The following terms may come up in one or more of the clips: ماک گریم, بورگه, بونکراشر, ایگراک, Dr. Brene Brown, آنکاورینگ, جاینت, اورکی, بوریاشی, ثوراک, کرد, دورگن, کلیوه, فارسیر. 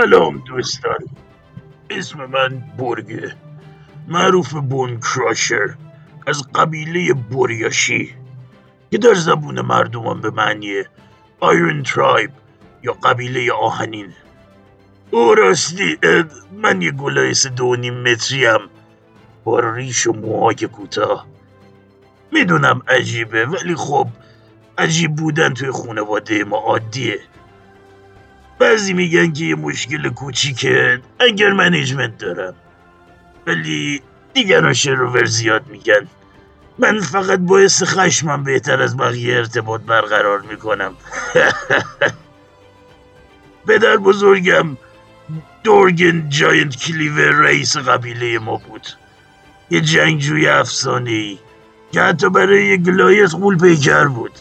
سلام دوستان، اسم من بورگه، معروف بونکراشر، از قبیله بوریاشی که در زبون مردمان به معنی آیرن ترایب یا قبیله آهنین. او راستی من یه گلایس 2.5 متریم با ریش و موهای کوتاه. میدونم عجیبه، ولی خب عجیب بودن توی خانواده ما عادیه. بعضی میگن که یه مشکل کوچیکه انگر منیجمنت دارم، ولی دیگران شروور زیاد میگن. من فقط باعث خشمم بهتر از بقیه ارتباط برقرار میکنم. پدر بزرگم دورگن جاینت کلیوه رئیس قبیله ما بود، یه جنگجوی افسانه‌ای که حتی برای یه گلایت غول پیکر بود.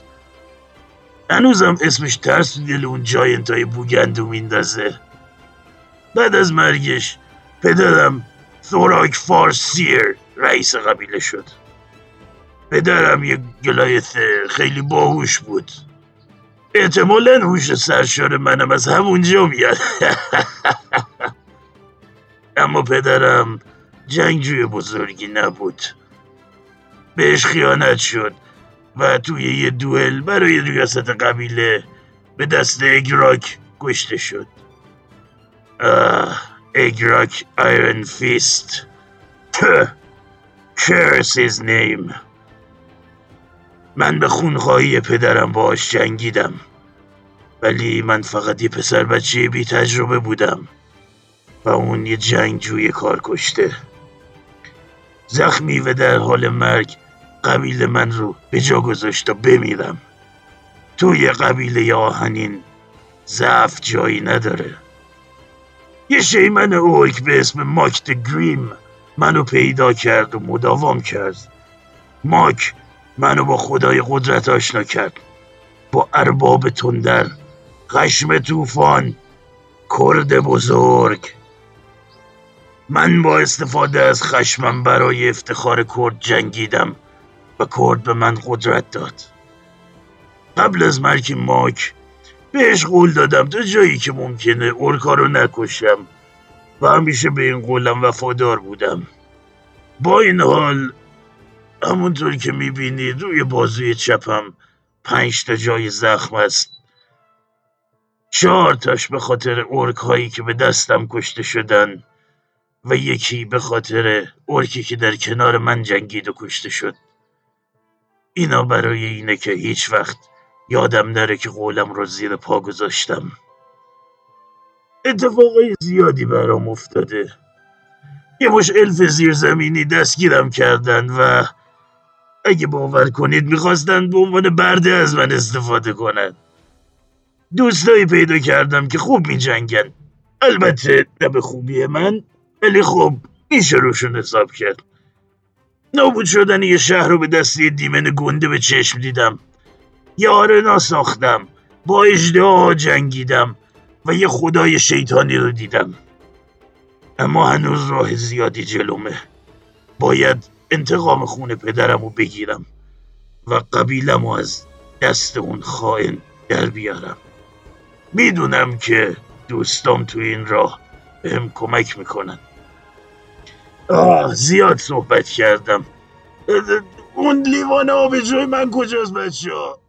هنوزم اسمش ترس تو دل اون جاینت های بوگندو میندازه. بعد از مرگش پدرم ثوراک فارسیر رئیس قبیله شد. پدرم یه گلایت خیلی باهوش بود، احتمالاً هوش سرشار منم از همونجا میاد. اما پدرم جنگجوی بزرگی نبود، بهش خیانت شد و توی یه دوئل برای ریاست قبیله به دست ایگراک کشته شد. ایگراک آیرن فیست، curse his name. من به خونخواهی پدرم باش جنگیدم، ولی من فقط یه پسر بچه بی تجربه بودم و اون یه جنگجوی کار کشته. زخمی و در حال مرگ قبیله من رو به جا گذاشت تا بمیرم. توی قبیله آهنین ضعف جایی نداره. یه شیمن اورک به اسم ماک گریم منو پیدا کرد و مداوام کرد. ماک منو با خدای قدرت آشنا کرد، با ارباب تندر، خشم طوفان، کرد بزرگ. من با استفاده از خشمم برای افتخار کرد جنگیدم و کرد به من قدرت داد. قبل از مرگ ماک بهش قول دادم تا جایی که ممکنه اورکا رو نکشم و همیشه به این قولم وفادار بودم. با این حال همونطور که میبینید روی بازوی چپم 5 تا جای زخم است. 4 تاش به خاطر اورک هایی که به دستم کشته شدن و یکی به خاطر اورکی که در کنار من جنگید و کشته شد. اینا برای اینه که هیچ وقت یادم نره که قولم رو زیر پا گذاشتم. اتفاقای زیادی برام افتاده. یه مش الف زیرزمینی دستگیرم کردن و اگه باور کنید میخواستن به عنوان برده از من استفاده کنن. دوستایی پیدا کردم که خوب میجنگن، البته نه به خوبی من، ولی خب میشه روشون حساب کرد. نابود شدن یه شهر رو به دست یه دیمن گنده به چشم دیدم. یه آرنا ساختم، با اژدها جنگیدم و یه خدای شیطانی رو دیدم. اما هنوز راه زیادی جلومه. باید انتقام خون پدرم رو بگیرم و قبیلم رو از دست اون خائن در بیارم. میدونم که دوستام تو این راه بهم کمک میکنن. زیاد صحبت کردم. اون لیوان آب جوی من کجاست بچه‌ها؟